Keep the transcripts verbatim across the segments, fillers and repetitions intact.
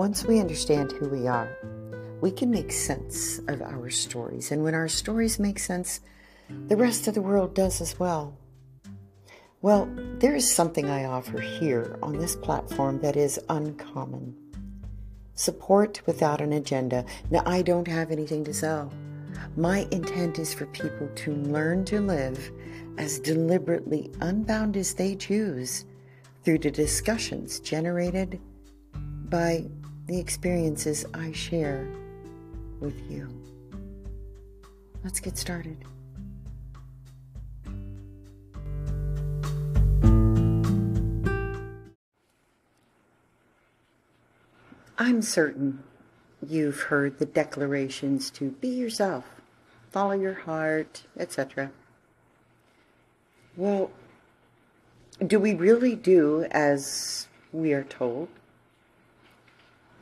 Once we understand who we are, we can make sense of our stories. And when our stories make sense, the rest of the world does as well. Well, there is something I offer here on this platform that is uncommon. Support without an agenda. Now, I don't have anything to sell. My intent is for people to learn to live as deliberately unbound as they choose through the discussions generated by the experiences I share with you. Let's get started. I'm certain you've heard the declarations to be yourself, follow your heart, et cetera. Well, do we really do as we are told?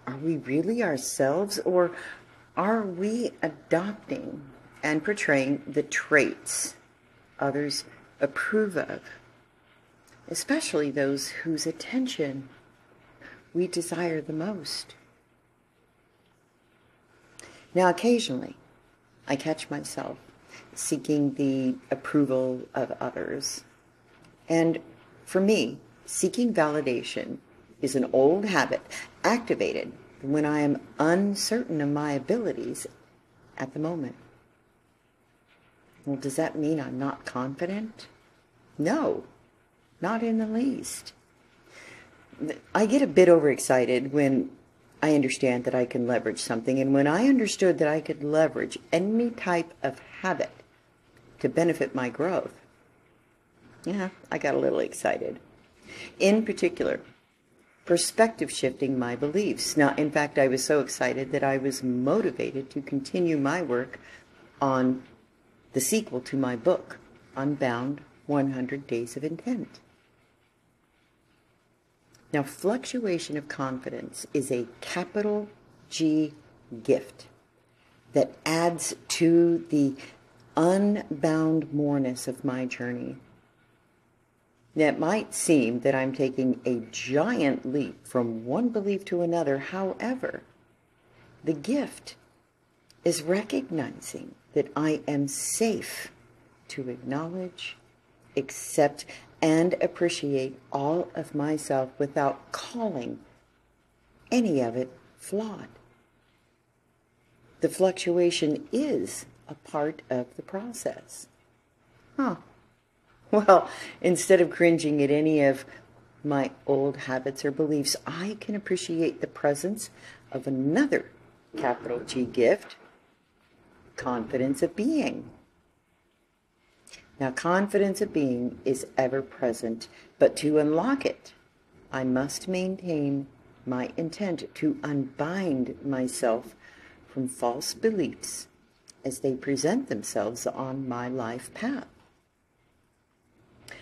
Are we really ourselves, or are we adopting and portraying the traits others approve of, especially those whose attention we desire the most? Now, occasionally, I catch myself seeking the approval of others. And for me, seeking validation is an old habit activated when I am uncertain of my abilities at the moment. Well, does that mean I'm not confident? No, not in the least. I get a bit overexcited when I understand that I can leverage something. And when I understood that I could leverage any type of habit to benefit my growth, yeah, I got a little excited. In particular, perspective shifting my beliefs. Now, in fact, I was so excited that I was motivated to continue my work on the sequel to my book, Unbound, one hundred days of intent. Now, fluctuation of confidence is a capital G gift that adds to the unbound moreness of my journey. Now, it might seem that I'm taking a giant leap from one belief to another. However, the gift is recognizing that I am safe to acknowledge, accept, and appreciate all of myself without calling any of it flawed. The fluctuation is a part of the process. Huh. Well, instead of cringing at any of my old habits or beliefs, I can appreciate the presence of another capital G gift, confidence of being. Now, confidence of being is ever present, but to unlock it, I must maintain my intent to unbind myself from false beliefs as they present themselves on my life path.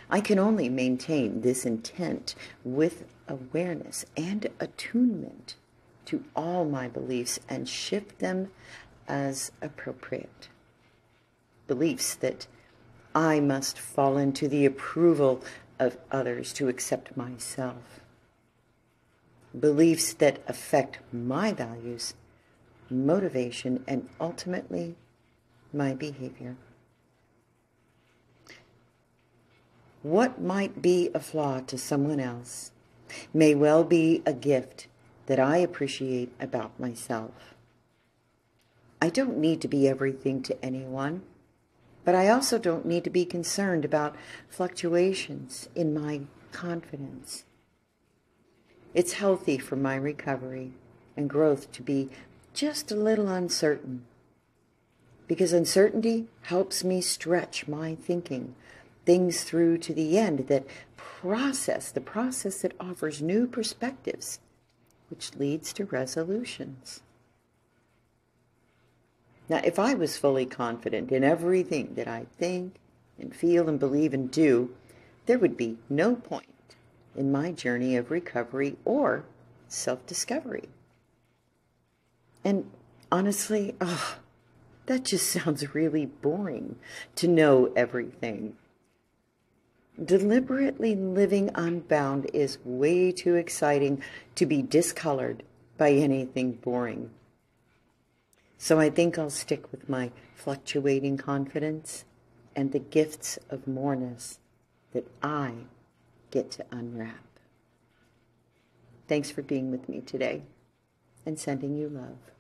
I can only maintain this intent with awareness and attunement to all my beliefs and shift them as appropriate. Beliefs that I must fall into the approval of others to accept myself. Beliefs that affect my values, motivation, and ultimately my behavior. What might be a flaw to someone else may well be a gift that I appreciate about myself. I don't need to be everything to anyone. But I also don't need to be concerned about fluctuations in my confidence. It's healthy for my recovery and growth to be just a little uncertain, because uncertainty helps me stretch my thinking, things through to the end, that process, the process that offers new perspectives, which leads to resolutions. Now, if I was fully confident in everything that I think and feel and believe and do, there would be no point in my journey of recovery or self-discovery. And honestly, oh, that just sounds really boring, to know everything. Deliberately living unbound is way too exciting to be discolored by anything boring. So I think I'll stick with my fluctuating confidence and the gifts of moreness that I get to unwrap. Thanks for being with me today and sending you love.